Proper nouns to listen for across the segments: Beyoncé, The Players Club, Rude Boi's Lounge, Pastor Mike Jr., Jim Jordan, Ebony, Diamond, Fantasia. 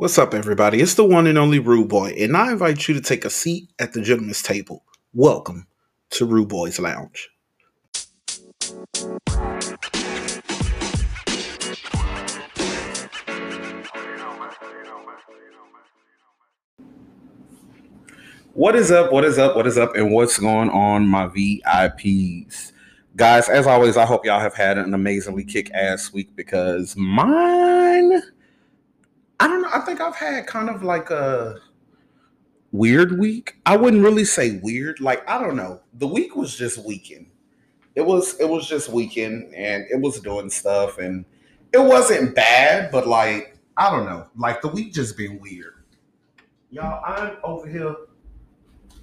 What's up, everybody? It's the one and only Rude Boy, and I invite you to take a seat at the gentleman's table. Welcome to Rude Boi's Lounge. What is up? What is up? What is up? And what's going on, my VIPs? Guys, as always, I hope y'all have had an amazingly kick-ass week because mine, I don't know, I think I've had kind of like a weird week. I wouldn't really say weird. Like, I don't know. The week was just weekend. It was just weekend, and it was doing stuff, and it wasn't bad, but like, I don't know. Like, the week just been weird. Y'all, I'm over here.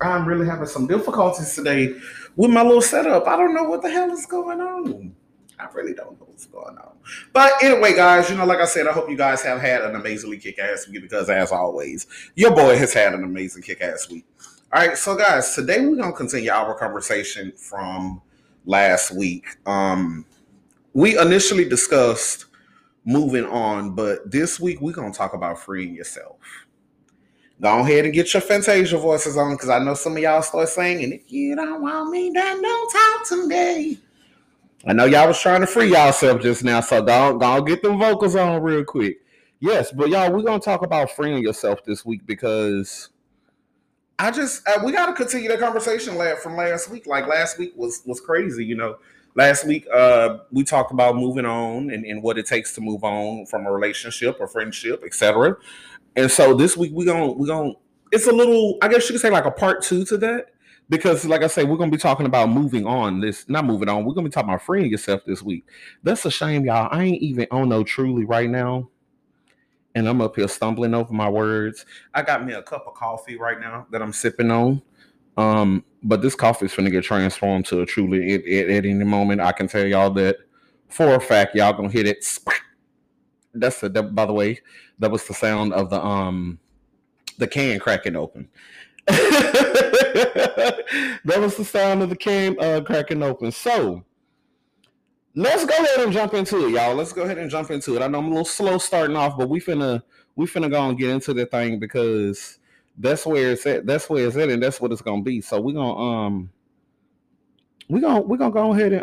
I'm really having some difficulties today with my little setup. I don't know what the hell is going on. I really don't know what's going on. But anyway, guys, you know, like I said, I hope you guys have had an amazingly kick-ass week because, as always, your boy has had an amazing kick-ass week. All right, so, guys, today we're going to continue our conversation from last week. We initially discussed moving on, but this week we're going to talk about freeing yourself. Go ahead and get your Fantasia voices on, because I know some of y'all start singing, if you don't want me, then don't talk to me. I know y'all was trying to free y'allself just now, so go get them vocals on real quick. Yes, but y'all, we're going to talk about freeing yourself this week, because I just, we got to continue the conversation from last week. Like, last week was crazy, you know. Last week, we talked about moving on and what it takes to move on from a relationship or friendship, etc. And so this week we're gonna it's a little, I guess you could say, like a part two to that, because like I say, we're gonna be talking about moving on. We're gonna be talking about freeing yourself this week. That's a shame, y'all. I ain't even on no Truly right now, and I'm up here stumbling over my words. I got me a cup of coffee right now that I'm sipping on. But this coffee is finna get transformed to a Truly at any moment. I can tell y'all that for a fact. Y'all gonna hit it. That, by the way, that was the sound of the can cracking open. That was the sound of the can cracking open. So let's go ahead and jump into it, y'all. Let's go ahead and jump into it. I know I'm a little slow starting off, but we finna go and get into the thing, because that's where it's at. That's where it's at, and that's what it's gonna be. So we're gonna go ahead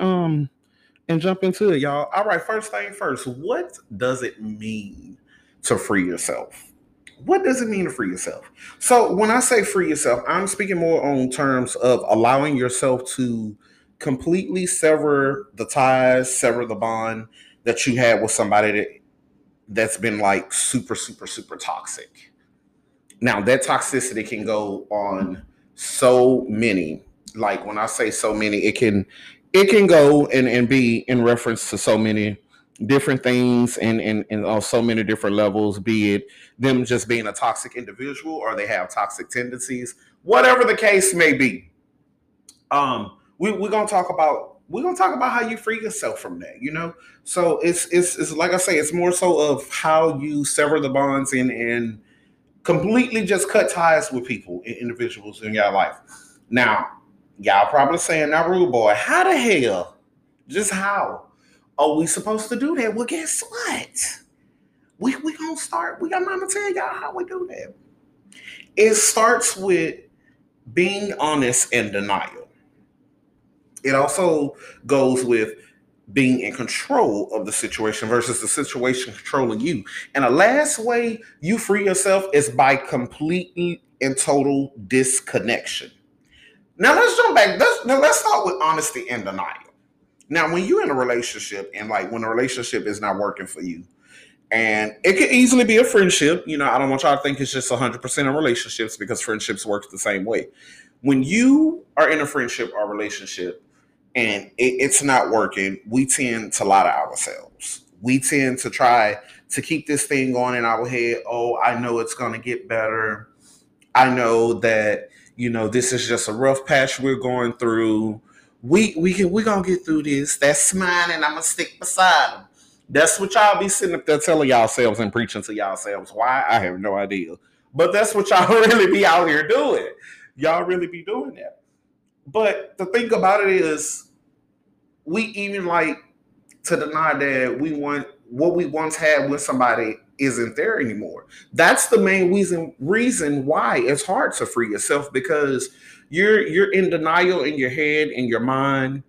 and jump into it, y'all. All right, first thing first, what does it mean to free yourself? What does it mean to free yourself? So when I say free yourself, I'm speaking more on terms of allowing yourself to completely sever the ties, sever the bond that you had with somebody that's been like super, super, super toxic. Now, that toxicity can go on so many. Like, when I say so many, it can go and be in reference to so many different things and on so many different levels, be it them just being a toxic individual or they have toxic tendencies, whatever the case may be. We're gonna talk about how you free yourself from that, you know. So it's like I say, it's more so of how you sever the bonds and completely just cut ties with people and individuals in your life. Now, y'all probably saying, now, Rude Boy, how the hell, just how are we supposed to do that? Well, guess what? We gonna start. We got mama tell y'all how we do that. It starts with being honest and denial. It also goes with being in control of the situation versus the situation controlling you. And the last way you free yourself is by completely and total disconnection. Now, let's jump back. Let's start with honesty and denial. Now, when you're in a relationship and like when a relationship is not working for you, and it could easily be a friendship. You know, I don't want y'all to think it's just 100% of relationships, because friendships work the same way. When you are in a friendship or relationship and it's not working, we tend to lie to ourselves. We tend to try to keep this thing going in our head. Oh, I know it's going to get better. I know that, you know, this is just a rough patch we're going through. We're going to get through this. That's mine, and I'm going to stick beside him. That's what y'all be sitting up there telling yourselves and preaching to yourselves. Why? I have no idea. But that's what y'all really be out here doing. Y'all really be doing that. But the thing about it is, we even like to deny that we want what we once had with somebody isn't there anymore. That's the main reason why it's hard to free yourself, because you're in denial in your head, in your mind,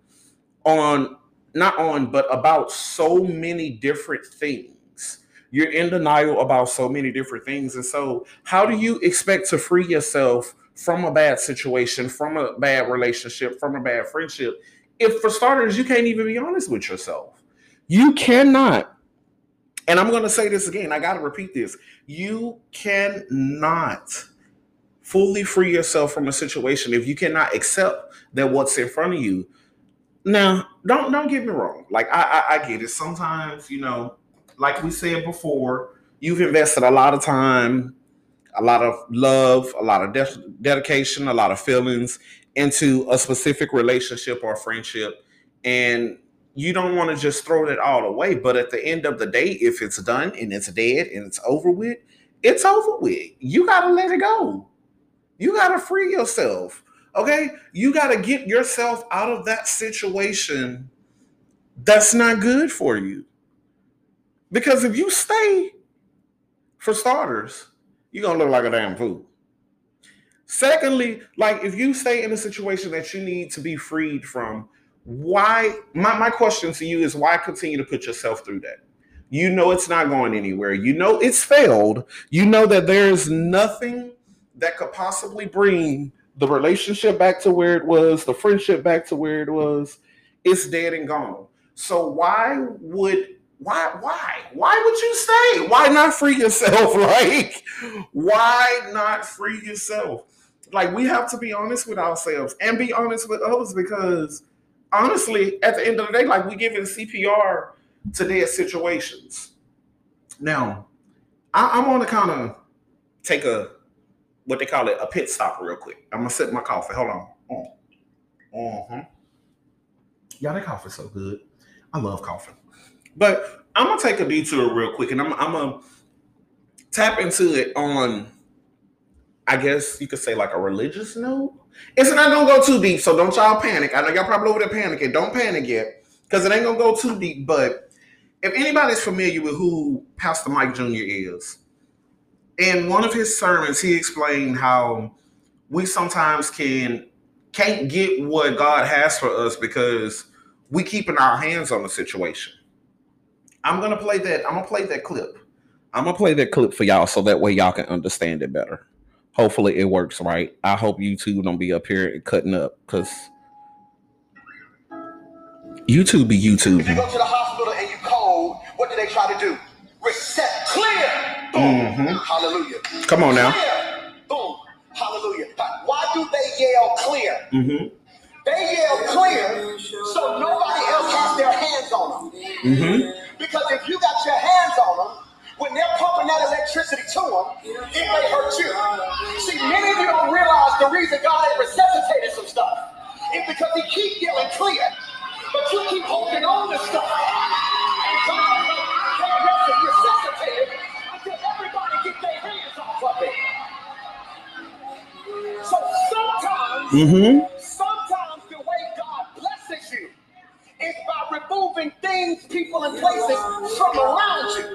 about so many different things. You're in denial about so many different things. And so how do you expect to free yourself from a bad situation, from a bad relationship, from a bad friendship, if for starters, you can't even be honest with yourself? You cannot. And I'm going to say this again. I got to repeat this. You cannot fully free yourself from a situation if you cannot accept that what's in front of you. Now, don't get me wrong. Like, I get it. Sometimes, you know, like we said before, you've invested a lot of time, a lot of love, a lot of dedication, a lot of feelings into a specific relationship or friendship. And you don't want to just throw that all away. But at the end of the day, if it's done and it's dead and it's over with, it's over with. You got to let it go. You got to free yourself. Okay, you got to get yourself out of that situation that's not good for you. Because if you stay, for starters, you're going to look like a damn fool. Secondly, like, if you stay in a situation that you need to be freed from, why? My question to you is, why continue to put yourself through that? You know it's not going anywhere. You know it's failed. You know that there is nothing that could possibly bring the relationship back to where it was, the friendship back to where it was. It's dead and gone. So why would you stay? Why not free yourself? Like, why not free yourself? Like, we have to be honest with ourselves and be honest with others, because honestly, at the end of the day, like, we giving CPR to dead situations. Now, I want to kind of take a pit stop real quick. I'm going to sip my coffee. Hold on. Y'all, that coffee's so good. I love coffee. But I'm going to take a detour real quick, and I'm going to tap into it on, I guess you could say, like a religious note. It's not going to go too deep, so don't y'all panic. I know y'all probably over there panicking. Don't panic yet, because it ain't going to go too deep. But if anybody's familiar with who Pastor Mike Jr. is, in one of his sermons, he explained how we sometimes can't get what God has for us because we keeping our hands on the situation. I'm going to play that clip for y'all so that way y'all can understand it better. Hopefully it works right. I hope YouTube don't be up here and cutting up, because YouTube be YouTube. If you go to the hospital and you cold, what do they try to do? Reset. Clear. Mm-hmm. Hallelujah. Come on now. Clear. Boom. Hallelujah. Why do they yell clear? Mm-hmm. They yell clear so nobody else has their hands on them. Mm-hmm. Because if you got your hands on them, when they're pumping that electricity to them, it may hurt you. See, many of you don't realize the reason God has resuscitated some stuff is because He keeps yelling clear, but you keep holding on to stuff. And God has resuscitated. So sometimes the way God blesses you is by removing things, people, and places from around you.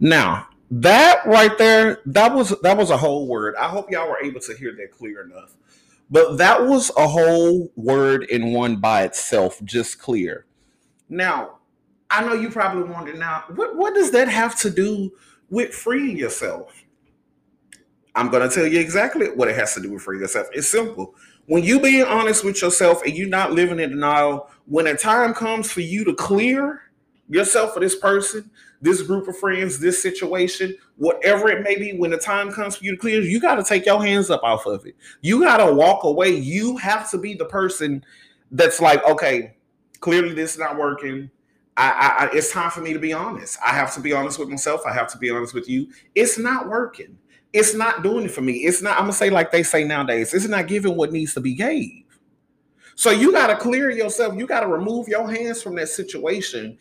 Now, that right there, that was a whole word. I hope y'all were able to hear that clear enough. But that was a whole word in one by itself, just clear. Now, I know you probably wonder now, what does that have to do with freeing yourself? I'm going to tell you exactly what it has to do with freeing yourself. It's simple. When you being honest with yourself and you not living in denial, when a time comes for you to clear yourself for this person, this group of friends, this situation, whatever it may be, when the time comes for you to clear, you got to take your hands up off of it. You got to walk away. You have to be the person that's like, okay, clearly this is not working. It's time for me to be honest. I have to be honest with myself. I have to be honest with you. It's not working. It's not doing it for me. It's not, I'm going to say like they say nowadays, it's not giving what needs to be gave. So you got to clear yourself. You got to remove your hands from that situation,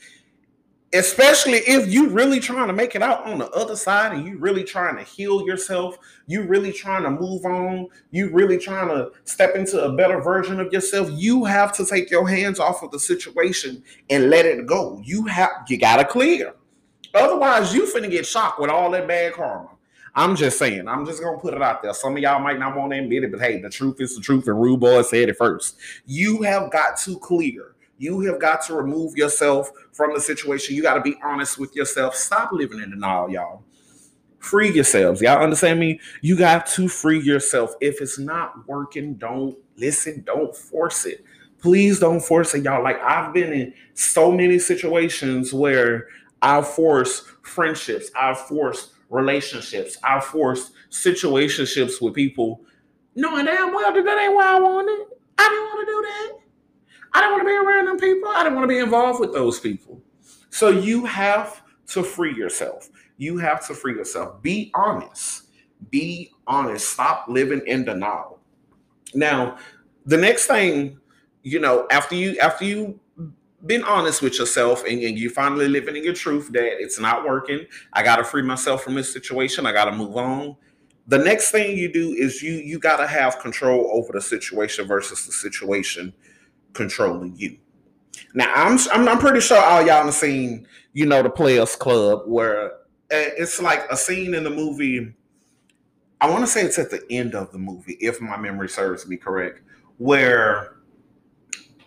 especially if you really trying to make it out on the other side and you really trying to heal yourself. You really trying to move on. You really trying to step into a better version of yourself. You have to take your hands off of the situation and let it go. You got to clear. Otherwise, you finna get shocked with all that bad karma. I'm just saying. I'm just going to put it out there. Some of y'all might not want to admit it, but hey, the truth is the truth, and Rude Boy said it first. You have got to clear. You have got to remove yourself from the situation. You got to be honest with yourself. Stop living in denial, y'all. Free yourselves. Y'all understand me? You got to free yourself. If it's not working, don't listen. Don't force it. Please don't force it, y'all. Like, I've been in so many situations where I forced friendships. I forced relationships. I forced situationships with people knowing damn well that ain't what I wanted. I didn't want to do that. I don't want to be around them people. I don't want to be involved with those people. So you have to free yourself. You have to free yourself. Be honest. Be honest. Stop living in denial. Now, the next thing, you know, after you been honest with yourself and you finally living in your truth that it's not working. I got to free myself from this situation. I got to move on. The next thing you do is you got to have control over the situation versus the situation controlling you. Now, I'm pretty sure all y'all have seen, you know, The Players Club, where it's like a scene in the movie. I want to say it's at the end of the movie, if my memory serves me correct, where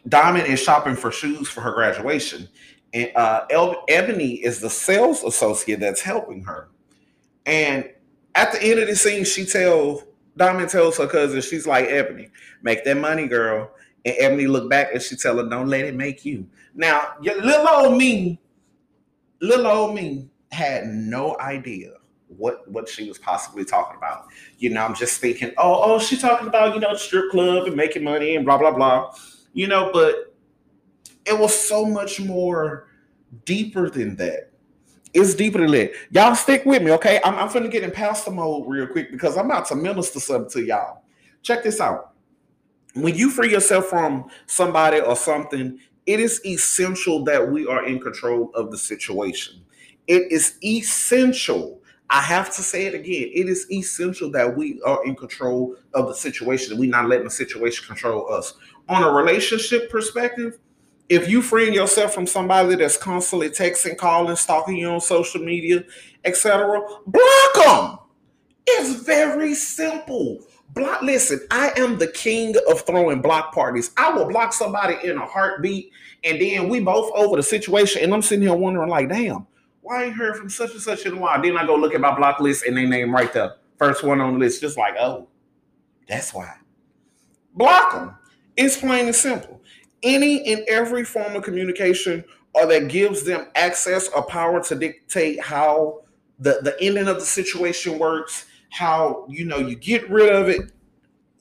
Diamond is shopping for shoes for her graduation, and Ebony is the sales associate that's helping her. And at the end of the scene, Diamond tells her cousin, she's like, "Ebony, make that money, girl." And Ebony look back and she tell her, "Don't let it make you." Now, little old me had no idea what she was possibly talking about. You know, I'm just thinking, oh, she's talking about, you know, strip club and making money and blah, blah, blah. You know, but it was so much more deeper than that. It's deeper than that. Y'all stick with me, okay? I'm finna get in pastor mode real quick because I'm about to minister something to y'all. Check this out. When you free yourself from somebody or something, it is essential that we are in control of the situation. It is essential. I have to say it again. It is essential that we are in control of the situation. We're not letting the situation control us. On a relationship perspective, if you freeing yourself from somebody that's constantly texting, calling, stalking you on social media, etc., block them. It's very simple. Block. Listen, I am the king of throwing block parties. I will block somebody in a heartbeat, and then we both over the situation, and I'm sitting here wondering, like, damn, why I ain't heard from such and such in a while? Then I go look at my block list and they name right there. First one on the list, just like, oh, that's why. Block them. It's plain and simple. Any and every form of communication or that gives them access or power to dictate how the ending of the situation works, how, you know, you get rid of it.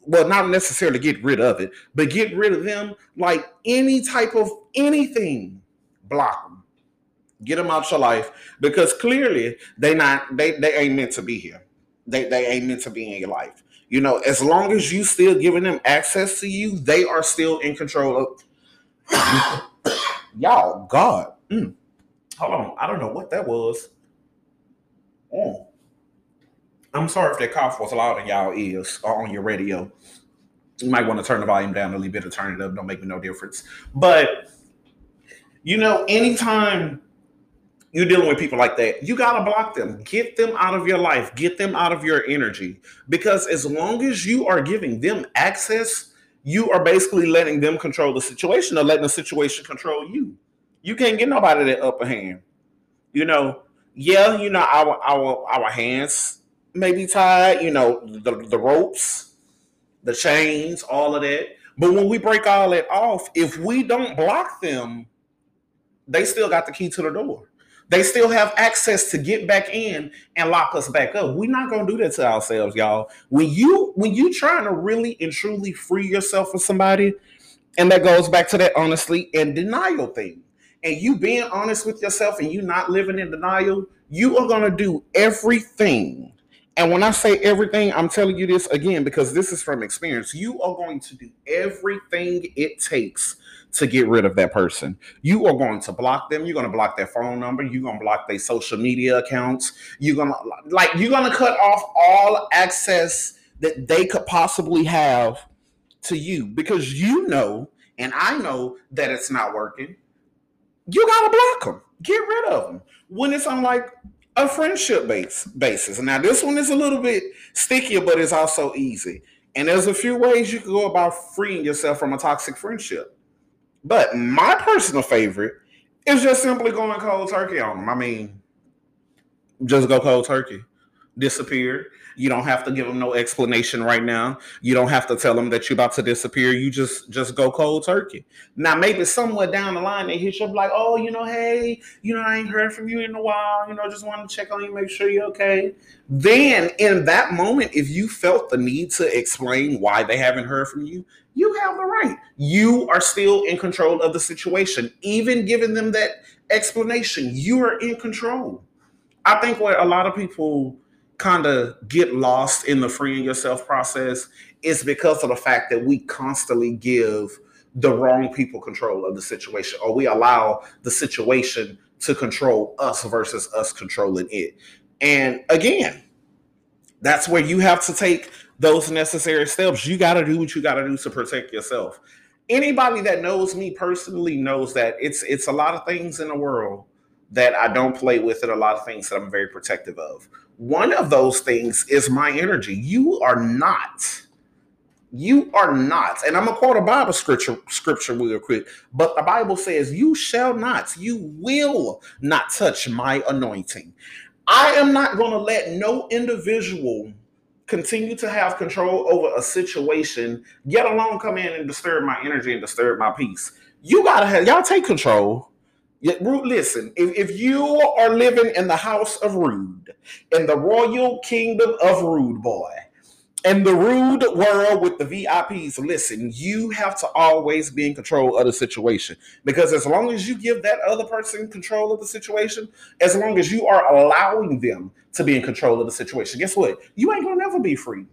Well, not necessarily get rid of it, but get rid of them. Like, any type of anything, block them. Get them out your life, because clearly they ain't meant to be here. They ain't meant to be in your life. You know, as long as you still giving them access to you, they are still in control of y'all. God, hold on. I don't know what that was. Oh, I'm sorry if that cough was loud in y'all ears or on your radio. You might want to turn the volume down a little bit or turn it up. Don't make me no difference. But you know, anytime you're dealing with people like that, you got to block them. Get them out of your life. Get them out of your energy. Because as long as you are giving them access, you are basically letting them control the situation or letting the situation control you. You can't get nobody that upper hand. You know, yeah, you know, our hands may be tied, you know, the ropes, the chains, all of that. But when we break all that off, if we don't block them, they still got the key to the door. They still have access to get back in and lock us back up. We're not going to do that to ourselves, y'all. When you trying to really and truly free yourself from somebody, and that goes back to that honestly and denial thing, and you being honest with yourself and you not living in denial, you are going to do everything. And when I say everything, I'm telling you this again because this is from experience. You are going to do everything it takes to get rid of that person. You are going to block them. You're going to block their phone number. You're going to block their social media accounts. You're going to cut off all access that they could possibly have to you, because you know, and I know that it's not working. you got to block them. Get rid of them when it's on like a friendship basis. Now, this one is a little bit stickier, but it's also easy. And there's a few ways you can go about freeing yourself from a toxic friendship. But my personal favorite is just simply going cold turkey on them. I mean, just go cold turkey. Disappear. You don't have to give them no explanation right now. You don't have to tell them that you're about to disappear. You just go cold turkey. Now, maybe somewhere down the line, they hit you up like, oh, you know, hey, you know, I ain't heard from you in a while. You know, just wanted to check on you, make sure you're okay. Then in that moment, if you felt the need to explain why they haven't heard from you, you have the right. You are still in control of the situation. Even giving them that explanation, you are in control. I think where a lot of people kind of get lost in the freeing yourself process is because of the fact that we constantly give the wrong people control of the situation, or we allow the situation to control us versus us controlling it. And again, that's where you have to take those necessary steps. You got to do what you got to do to protect yourself. Anybody that knows me personally knows that it's a lot of things in the world that I don't play with, and a lot of things that I'm very protective of. One of those things is my energy. You are not. And I'm going to quote a Bible scripture real quick, but the Bible says, you will not touch my anointing. I am not going to let no individual continue to have control over a situation, yet alone come in and disturb my energy and disturb my peace. Y'all take control. Listen, if you are living in the house of Rude, in the royal kingdom of Rude Boy, and the Rude world with the VIPs, listen, you have to always be in control of the situation. Because as long as you give that other person control of the situation, as long as you are allowing them to be in control of the situation, guess what? You ain't going to never be free.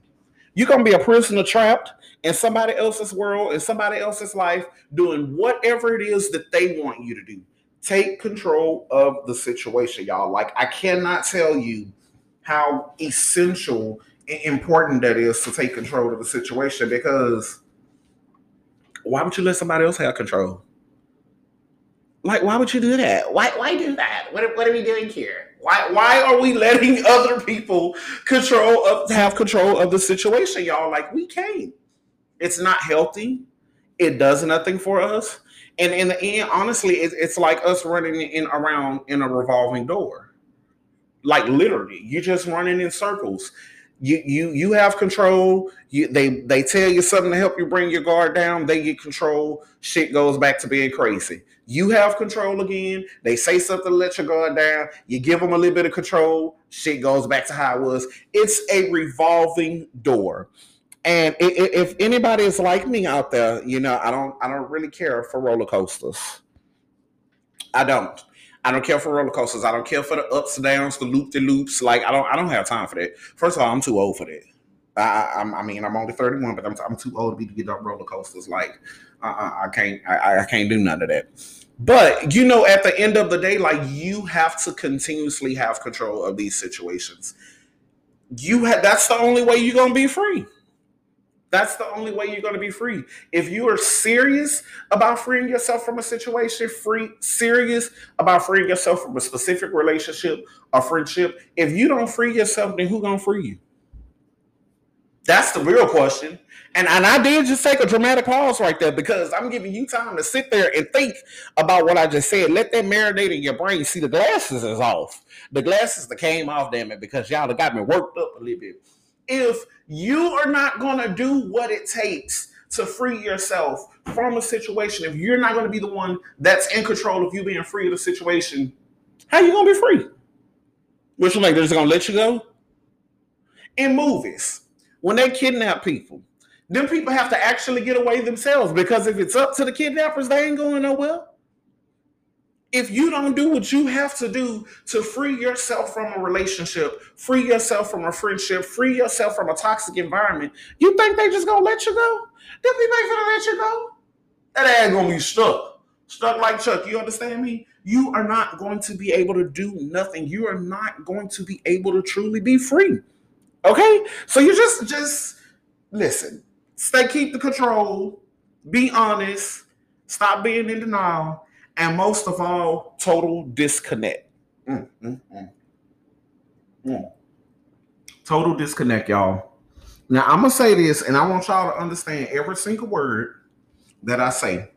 You're going to be a prisoner trapped in somebody else's world, in somebody else's life, doing whatever it is that they want you to do. Take control of the situation, y'all. Like, I cannot tell you how essential and important that is to take control of the situation, because why would you let somebody else have control? Like, why would you do that? Why do that? What are we doing here? Why are we letting other people have control of the situation, y'all? Like, we can't. It's not healthy. It does nothing for us. And in the end, honestly, it's like us running around in a revolving door. Like, literally, you're just running in circles. You have control. They tell you something to help you bring your guard down. They get control. Shit goes back to being crazy. You have control again. They say something to let your guard down. You give them a little bit of control. Shit goes back to how it was. It's a revolving door. And if anybody is like me out there, you know, I don't really care for roller coasters. I don't care for roller coasters. I don't care for the ups and downs, the loop-de-loops. Like, I don't have time for that. First of all, I'm too old for that. I mean, I'm only 31, but I'm too old to get on roller coasters. Like, I can't do none of that. But, you know, at the end of the day, like, you have to continuously have control of these situations. That's the only way you're going to be free. That's the only way you're going to be free. If you are serious about freeing yourself from a situation, serious about freeing yourself from a specific relationship or friendship, if you don't free yourself, then who's going to free you? That's the real question. And I did just take a dramatic pause right there, because I'm giving you time to sit there and think about what I just said. Let that marinate in your brain. See, the glasses is off. The glasses that came off, damn it, because y'all got me worked up a little bit. If you are not going to do what it takes to free yourself from a situation, if you're not going to be the one that's in control of you being free of the situation, how you going to be free? What you like, they're just going to let you go? In movies, when they kidnap people, them people have to actually get away themselves, because if it's up to the kidnappers, they ain't going nowhere. If you don't do what you have to do to free yourself from a relationship, free yourself from a friendship, free yourself from a toxic environment, you think they just gonna let you go? Them people ain't gonna let you go. That ain't gonna be stuck like Chuck. You understand me? You are not going to be able to do nothing. You are not going to be able to truly be free. Okay? So you just listen. Stay, keep the control. Be honest. Stop being in denial. and most of all, total disconnect. Total disconnect, y'all. Now, I'm going to say this, and I want y'all to understand every single word that I say.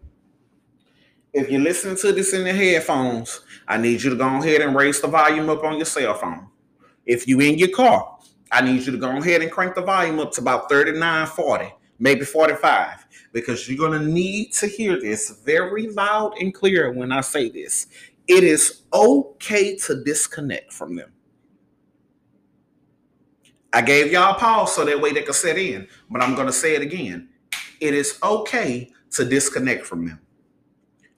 If you're listening to this in the headphones, I need you to go ahead and raise the volume up on your cell phone. If you're in your car, I need you to go ahead and crank the volume up to about 39, 40, maybe 45, because you're going to need to hear this very loud and clear when I say this. It is okay to disconnect from them. I gave y'all a pause so that way they could set in, but I'm going to say it again. It is okay to disconnect from them.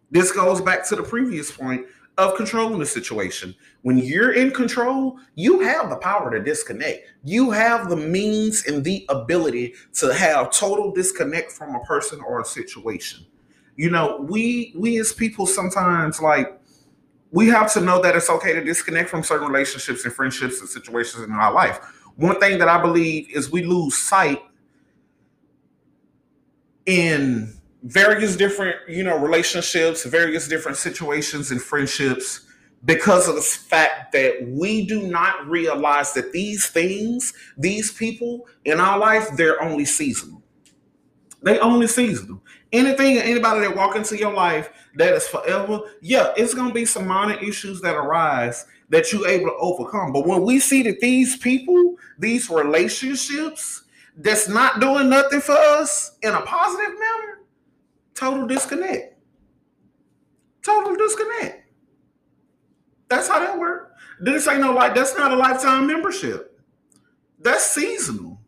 This goes back to the previous point of controlling the situation. When you're in control, you have the power to disconnect. You have the means and the ability to have total disconnect from a person or a situation. You know, we as people sometimes, like, we have to know that it's okay to disconnect from certain relationships and friendships and situations in our life. One thing that I believe is we lose sight in various different, you know, relationships, various different situations and friendships because of the fact that we do not realize that these things, these people in our life, they're only seasonal. They only seasonal. Anything or anybody that walk into your life that is forever, yeah, it's going to be some minor issues that arise that you're able to overcome. But when we see that these people, these relationships that's not doing nothing for us in a positive manner, total disconnect. Total disconnect. That's how that works. This ain't no like, that's not a lifetime membership. That's seasonal.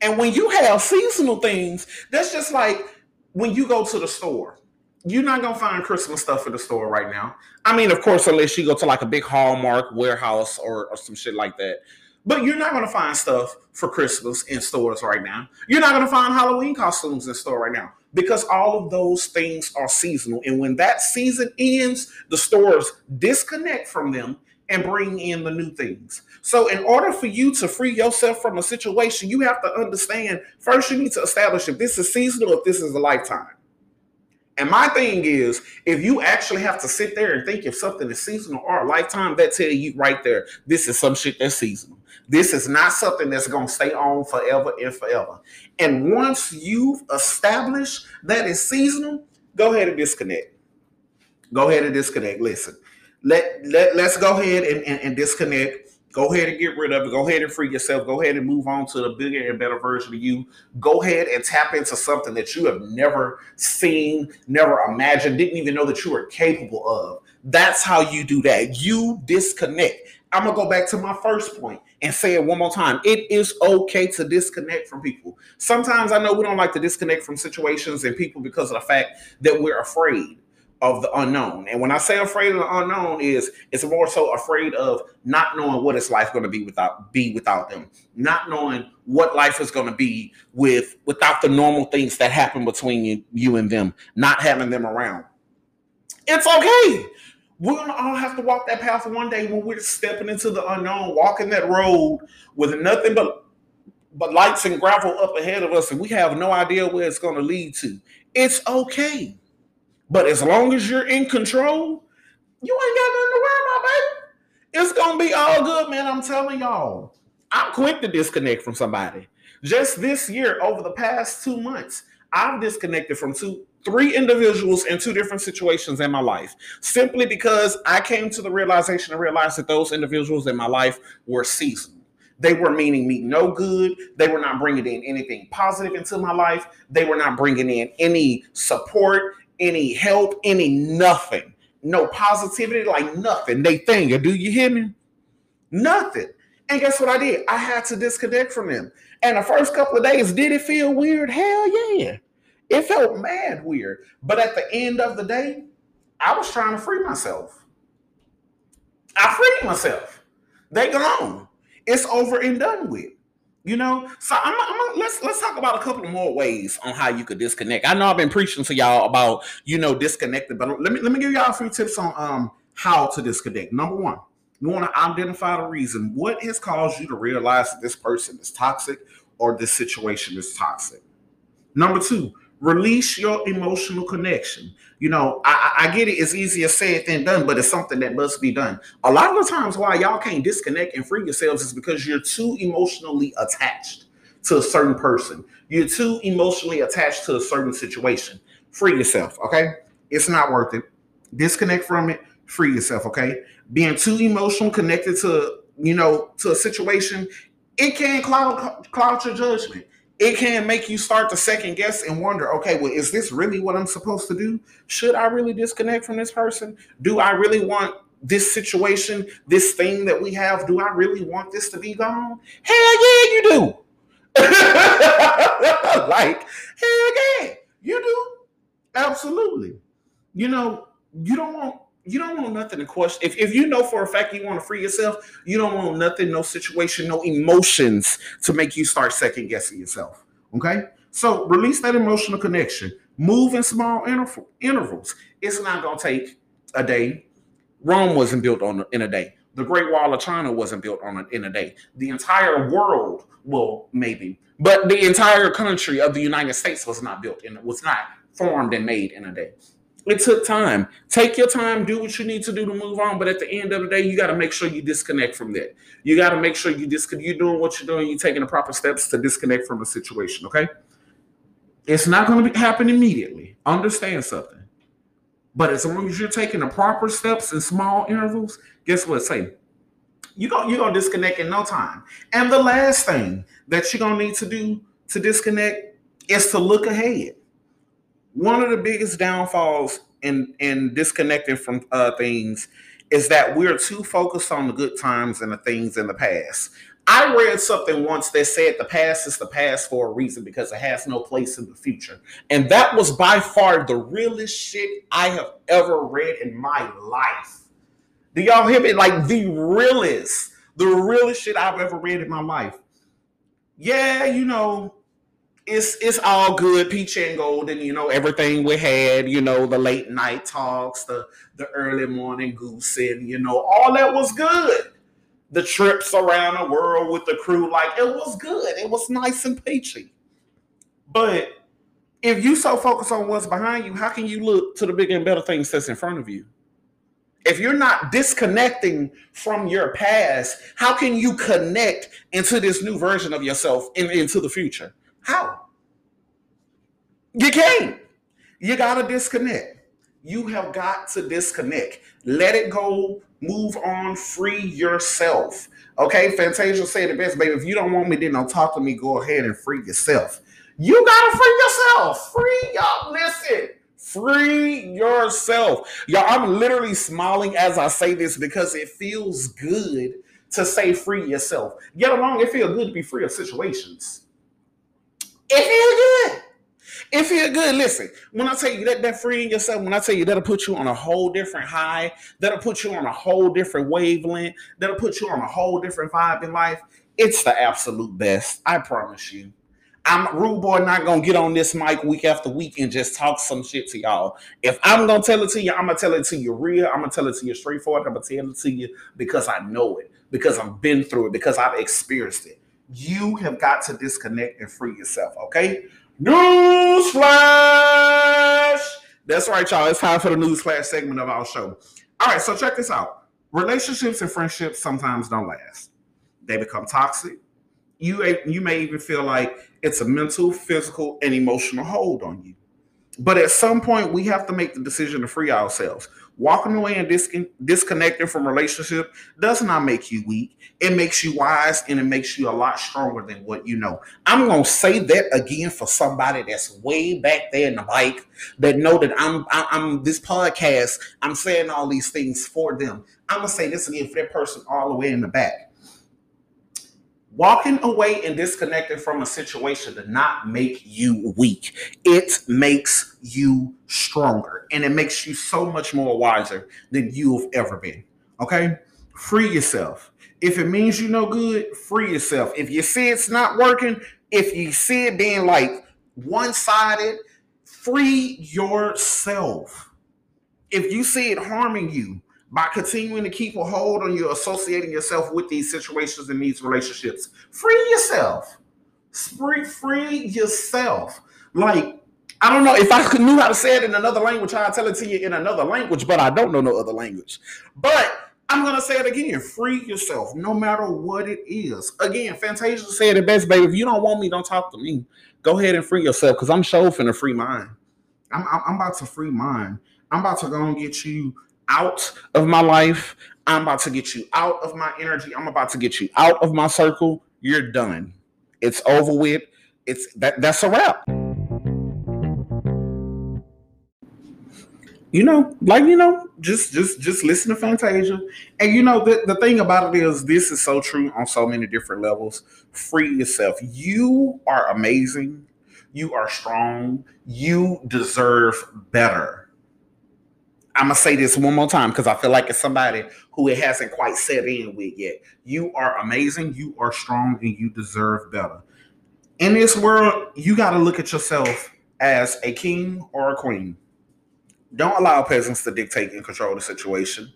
And when you have seasonal things, that's just like when you go to the store. You're not going to find Christmas stuff at the store right now. I mean, of course, unless you go to like a big Hallmark warehouse or some shit like that. But you're not going to find stuff for Christmas in stores right now. You're not going to find Halloween costumes in store right now because all of those things are seasonal. And when that season ends, the stores disconnect from them and bring in the new things. So in order for you to free yourself from a situation, you have to understand, first you need to establish if this is seasonal, if this is a lifetime. And my thing is, if you actually have to sit there and think if something is seasonal or a lifetime, that tells you right there, this is some shit that's seasonal. This is not something that's going to stay on forever and forever. And once you've established that it's seasonal, go ahead and disconnect. Go ahead and disconnect. Listen, let's go ahead and disconnect. Go ahead and get rid of it. Go ahead and free yourself. Go ahead and move on to the bigger and better version of you. Go ahead and tap into something that you have never seen, never imagined, didn't even know that you were capable of. That's how you do that. You disconnect. I'm going to go back to my first point and say it one more time. It is okay to disconnect from people. Sometimes I know we don't like to disconnect from situations and people because of the fact that we're afraid of the unknown. And when I say afraid of the unknown, is it's more so afraid of not knowing what it's life going to be without them, not knowing what life is going to be without the normal things that happen between you and them, not having them around. It's okay. We're going to all have to walk that path one day when we're stepping into the unknown, walking that road with nothing but lights and gravel up ahead of us, and we have no idea where it's going to lead to. It's okay. But as long as you're in control, you ain't got nothing to worry about, baby. It's going to be all good, man. I'm telling y'all. I'm quick to disconnect from somebody. Just this year, over the past 2 months, I've disconnected from three individuals in two different situations in my life, simply because I came to the realization and realized that those individuals in my life were seasonal. They were meaning me no good. They were not bringing in anything positive into my life. They were not bringing in any support, any help, any nothing, no positivity, like nothing. They think, do you hear me? Nothing. And guess what I did? I had to disconnect from them. And the first couple of days, did it feel weird? Hell yeah. It felt mad weird. But at the end of the day, I was trying to free myself. I freed myself. They gone. It's over and done with. You know, so let's talk about a couple more ways on how you could disconnect. I know I've been preaching to y'all about, you know, disconnecting, but let me give y'all a few tips on how to disconnect. Number one, you want to identify the reason. What has caused you to realize that this person is toxic or this situation is toxic? Number two, Release your emotional connection. You know, I get it. It's easier said than done, but it's something that must be done. A lot of the times why y'all can't disconnect and free yourselves is because you're too emotionally attached to a certain person. You're too emotionally attached to a certain situation. Free yourself, okay? It's not worth it. Disconnect from it. Free yourself, okay? Being too emotional, connected to, you know, to a situation, it can cloud your judgment. It can make you start to second guess and wonder, okay, well, is this really what I'm supposed to do? Should I really disconnect from this person? Do I really want this situation, this thing that we have? Do I really want this to be gone? Hell yeah, you do. Like, hell yeah, you do. Absolutely. You know, you don't want nothing to question. If you know for a fact you want to free yourself, you don't want nothing, no situation, no emotions to make you start second guessing yourself. Okay. So release that emotional connection. Move in small intervals. It's not going to take a day. Rome wasn't built in a day. The Great Wall of China wasn't built in a day. The entire world will maybe, but the entire country of the United States was not formed and made in a day. It took time. Take your time, do what you need to do to move on. But at the end of the day, you got to make sure you disconnect from that. You got to make sure you you're doing what you're doing. You're taking the proper steps to disconnect from a situation. Okay. It's not going to happen immediately. Understand something. But as long as you're taking the proper steps in small intervals, guess what? Say, you're going to disconnect in no time. And the last thing that you're going to need to do to disconnect is to look ahead. One of the biggest downfalls in disconnecting from things is that we're too focused on the good times and the things in the past. I read something once that said the past is the past for a reason because it has no place in the future. And that was by far the realest shit I have ever read in my life. Do y'all hear me? Like the realest shit I've ever read in my life. Yeah, you know, it's all good, peach and gold, and you know, everything we had, you know, the late night talks, the early morning goosing, you know, all that was good. The trips around the world with the crew, like it was good. It was nice and peachy. But if you so focused on what's behind you, how can you look to the bigger and better things that's in front of you? If you're not disconnecting from your past, how can you connect into this new version of yourself and into the future? How? You can't. You got to disconnect. You have got to disconnect. Let it go. Move on. Free yourself. Okay? Fantasia said it best, baby. If you don't want me, then don't talk to me. Go ahead and free yourself. You got to free yourself. Free y'all. Listen. Free yourself. Y'all, I'm literally smiling as I say this because it feels good to say free yourself. Get along. It feels good to be free of situations. It feels good. It feels good. Listen, when I tell you that freeing yourself, when I tell you that'll put you on a whole different high, that'll put you on a whole different wavelength, that'll put you on a whole different vibe in life, it's the absolute best. I promise you. I'm Rude Boy, not going to get on this mic week after week and just talk some shit to y'all. If I'm going to tell it to you, I'm going to tell it to you real. I'm going to tell it to you straightforward. I'm going to tell it to you because I know it, because I've been through it, because I've experienced it. You have got to disconnect and free yourself, okay? Newsflash! That's right, y'all. It's time for the newsflash segment of our show. All right, so check this out. Relationships and friendships sometimes don't last. They become toxic. You may even feel like it's a mental, physical, and emotional hold on you. But at some point, we have to make the decision to free ourselves. Walking away and disconnecting from relationship does not make you weak. It makes you wise, and it makes you a lot stronger than what you know. I'm going to say that again for somebody that's way back there in the mic that know that I'm this podcast, I'm saying all these things for them. I'm going to say this again for that person all the way in the back. Walking away and disconnecting from a situation does not make you weak. It makes you stronger, and it makes you so much more wiser than you've ever been, okay? Free yourself. If it means you no good, free yourself. If you see it's not working, if you see it being like one-sided, free yourself. If you see it harming you, by continuing to keep a hold on you, associating yourself with these situations and these relationships, free yourself. Free yourself. Like, I don't know. If I knew how to say it in another language, I'd tell it to you in another language, but I don't know no other language. But I'm going to say it again. Free yourself, no matter what it is. Again, Fantasia said it best, baby. If you don't want me, don't talk to me. Go ahead and free yourself, because I'm sure finna free mine. I'm about to free mine. I'm about to go and get you out of my life. I'm about to get you out of my energy. I'm about to get you out of my circle. You're done. It's over with. That's a wrap. Just listen to Fantasia. And you know, the thing about it is, this is so true on so many different levels. Free yourself. You are amazing. You are strong. You deserve better. I'm going to say this one more time, because I feel like it's somebody who it hasn't quite set in with yet. You are amazing. You are strong, and you deserve better. In this world, you got to look at yourself as a king or a queen. Don't allow peasants to dictate and control the situation.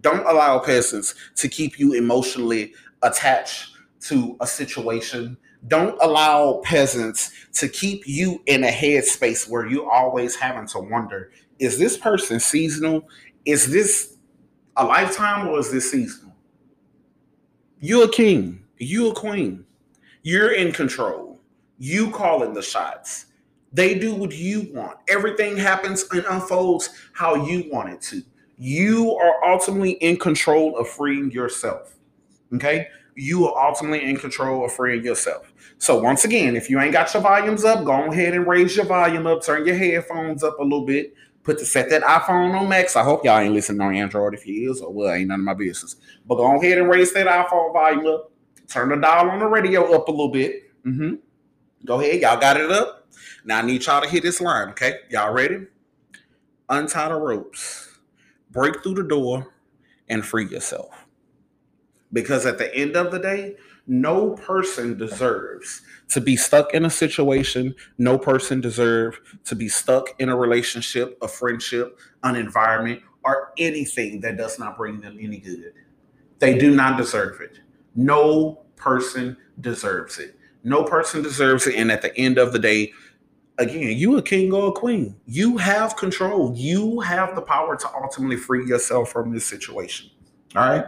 Don't allow peasants to keep you emotionally attached to a situation. Don't allow peasants to keep you in a headspace where you're always having to wonder, is this person seasonal? Is this a lifetime, or is this seasonal? You're a king. You're a queen. You're in control. You calling the shots. They do what you want. Everything happens and unfolds how you want it to. You are ultimately in control of freeing yourself. Okay? You are ultimately in control of freeing yourself. So once again, if you ain't got your volumes up, go ahead and raise your volume up. Turn your headphones up a little bit. Set that iPhone on max. I hope y'all ain't listening on Android. If you is, or well, ain't none of my business. But go ahead and raise that iPhone volume up. Turn the dial on the radio up a little bit. Mm-hmm. Go ahead. Y'all got it up? Now I need y'all to hit this line, okay? Y'all ready? Untie the ropes, break through the door, and free yourself. Because at the end of the day, no person deserves to be stuck in a situation. No person deserves to be stuck in a relationship, a friendship, an environment, or anything that does not bring them any good. They do not deserve it. No person deserves it. No person deserves it. And at the end of the day, again, you a king or a queen. You have control. You have the power to ultimately free yourself from this situation. All right.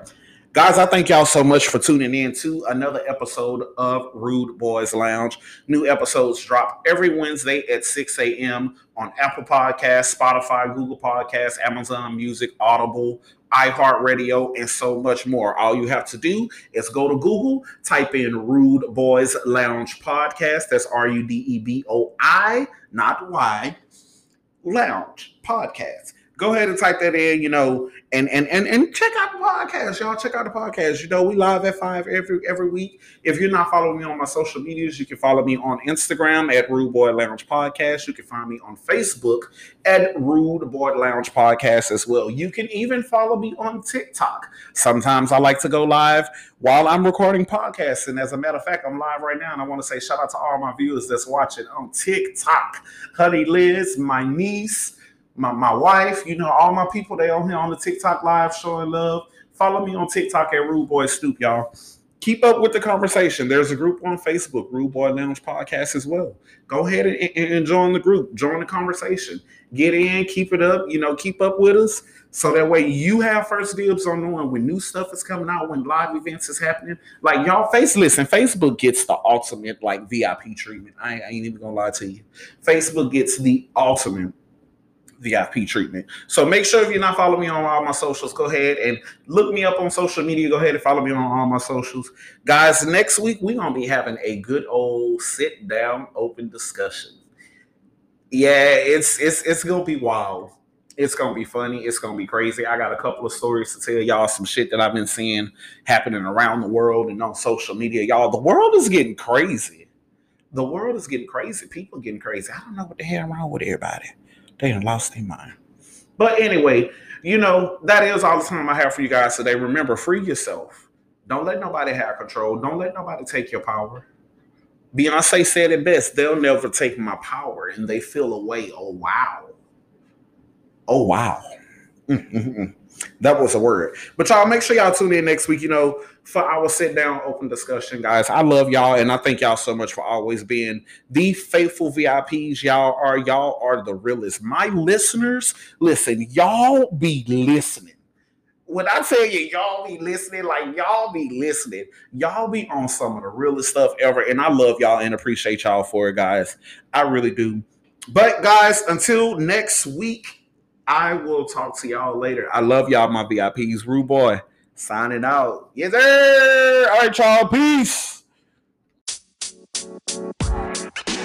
Guys, I thank y'all so much for tuning in to another episode of Rude Boi's Lounge. New episodes drop every Wednesday at 6 a.m. on Apple Podcasts, Spotify, Google Podcasts, Amazon Music, Audible, iHeartRadio, and so much more. All you have to do is go to Google, type in Rude Boi's Lounge Podcast. That's R-U-D-E-B-O-I, not Y, Lounge Podcast. Go ahead and type that in, you know, and check out the podcast, y'all. Check out the podcast. You know, we live at 5 every week. If you're not following me on my social medias, you can follow me on Instagram at Rude Boy Lounge Podcast. You can find me on Facebook at Rude Boy Lounge Podcast as well. You can even follow me on TikTok. Sometimes I like to go live while I'm recording podcasts. And as a matter of fact, I'm live right now. And I want to say shout out to all my viewers that's watching on TikTok. Honey Liz, my niece, my wife, you know, all my people, they on here on the TikTok live showing love. Follow me on TikTok at Rude Boy Snoop, y'all. Keep up with the conversation. There's a group on Facebook, Rude Boy Lounge Podcast as well. Go ahead and join the group. Join the conversation. Get in, keep it up, you know, keep up with us. So that way you have first dibs on knowing when new stuff is coming out, when live events is happening. Like, y'all, Facebook gets the ultimate, like, VIP treatment. I ain't even going to lie to you. Facebook gets the ultimate VIP treatment. So make sure if you're not following me on all my socials, go ahead and look me up on social media. Go ahead and follow me on all my socials. Guys, next week, we're going to be having a good old sit down, open discussion. Yeah, it's going to be wild. It's going to be funny. It's going to be crazy. I got a couple of stories to tell y'all, some shit that I've been seeing happening around the world and on social media. Y'all, the world is getting crazy. The world is getting crazy. People getting crazy. I don't know what the hell wrong with everybody. They done lost their mind. But anyway, you know, that is all the time I have for you guys today. Remember, free yourself. Don't let nobody have control. Don't let nobody take your power. Beyoncé said it best. They'll never take my power. And they feel away. Oh, wow. Oh, wow. Mm-hmm. That was a word. But y'all, make sure y'all tune in next week, you know, for our sit-down open discussion, guys. I love y'all, and I thank y'all so much for always being the faithful VIPs. Y'all are the realest. My listeners, listen, y'all be listening. When I tell you y'all be listening, like y'all be listening, y'all be on some of the realest stuff ever. And I love y'all and appreciate y'all for it, guys. I really do. But guys, until next week, I will talk to y'all later. I love y'all, my VIPs. Rude Boy, signing out. Yes, sir. All right, y'all. Peace.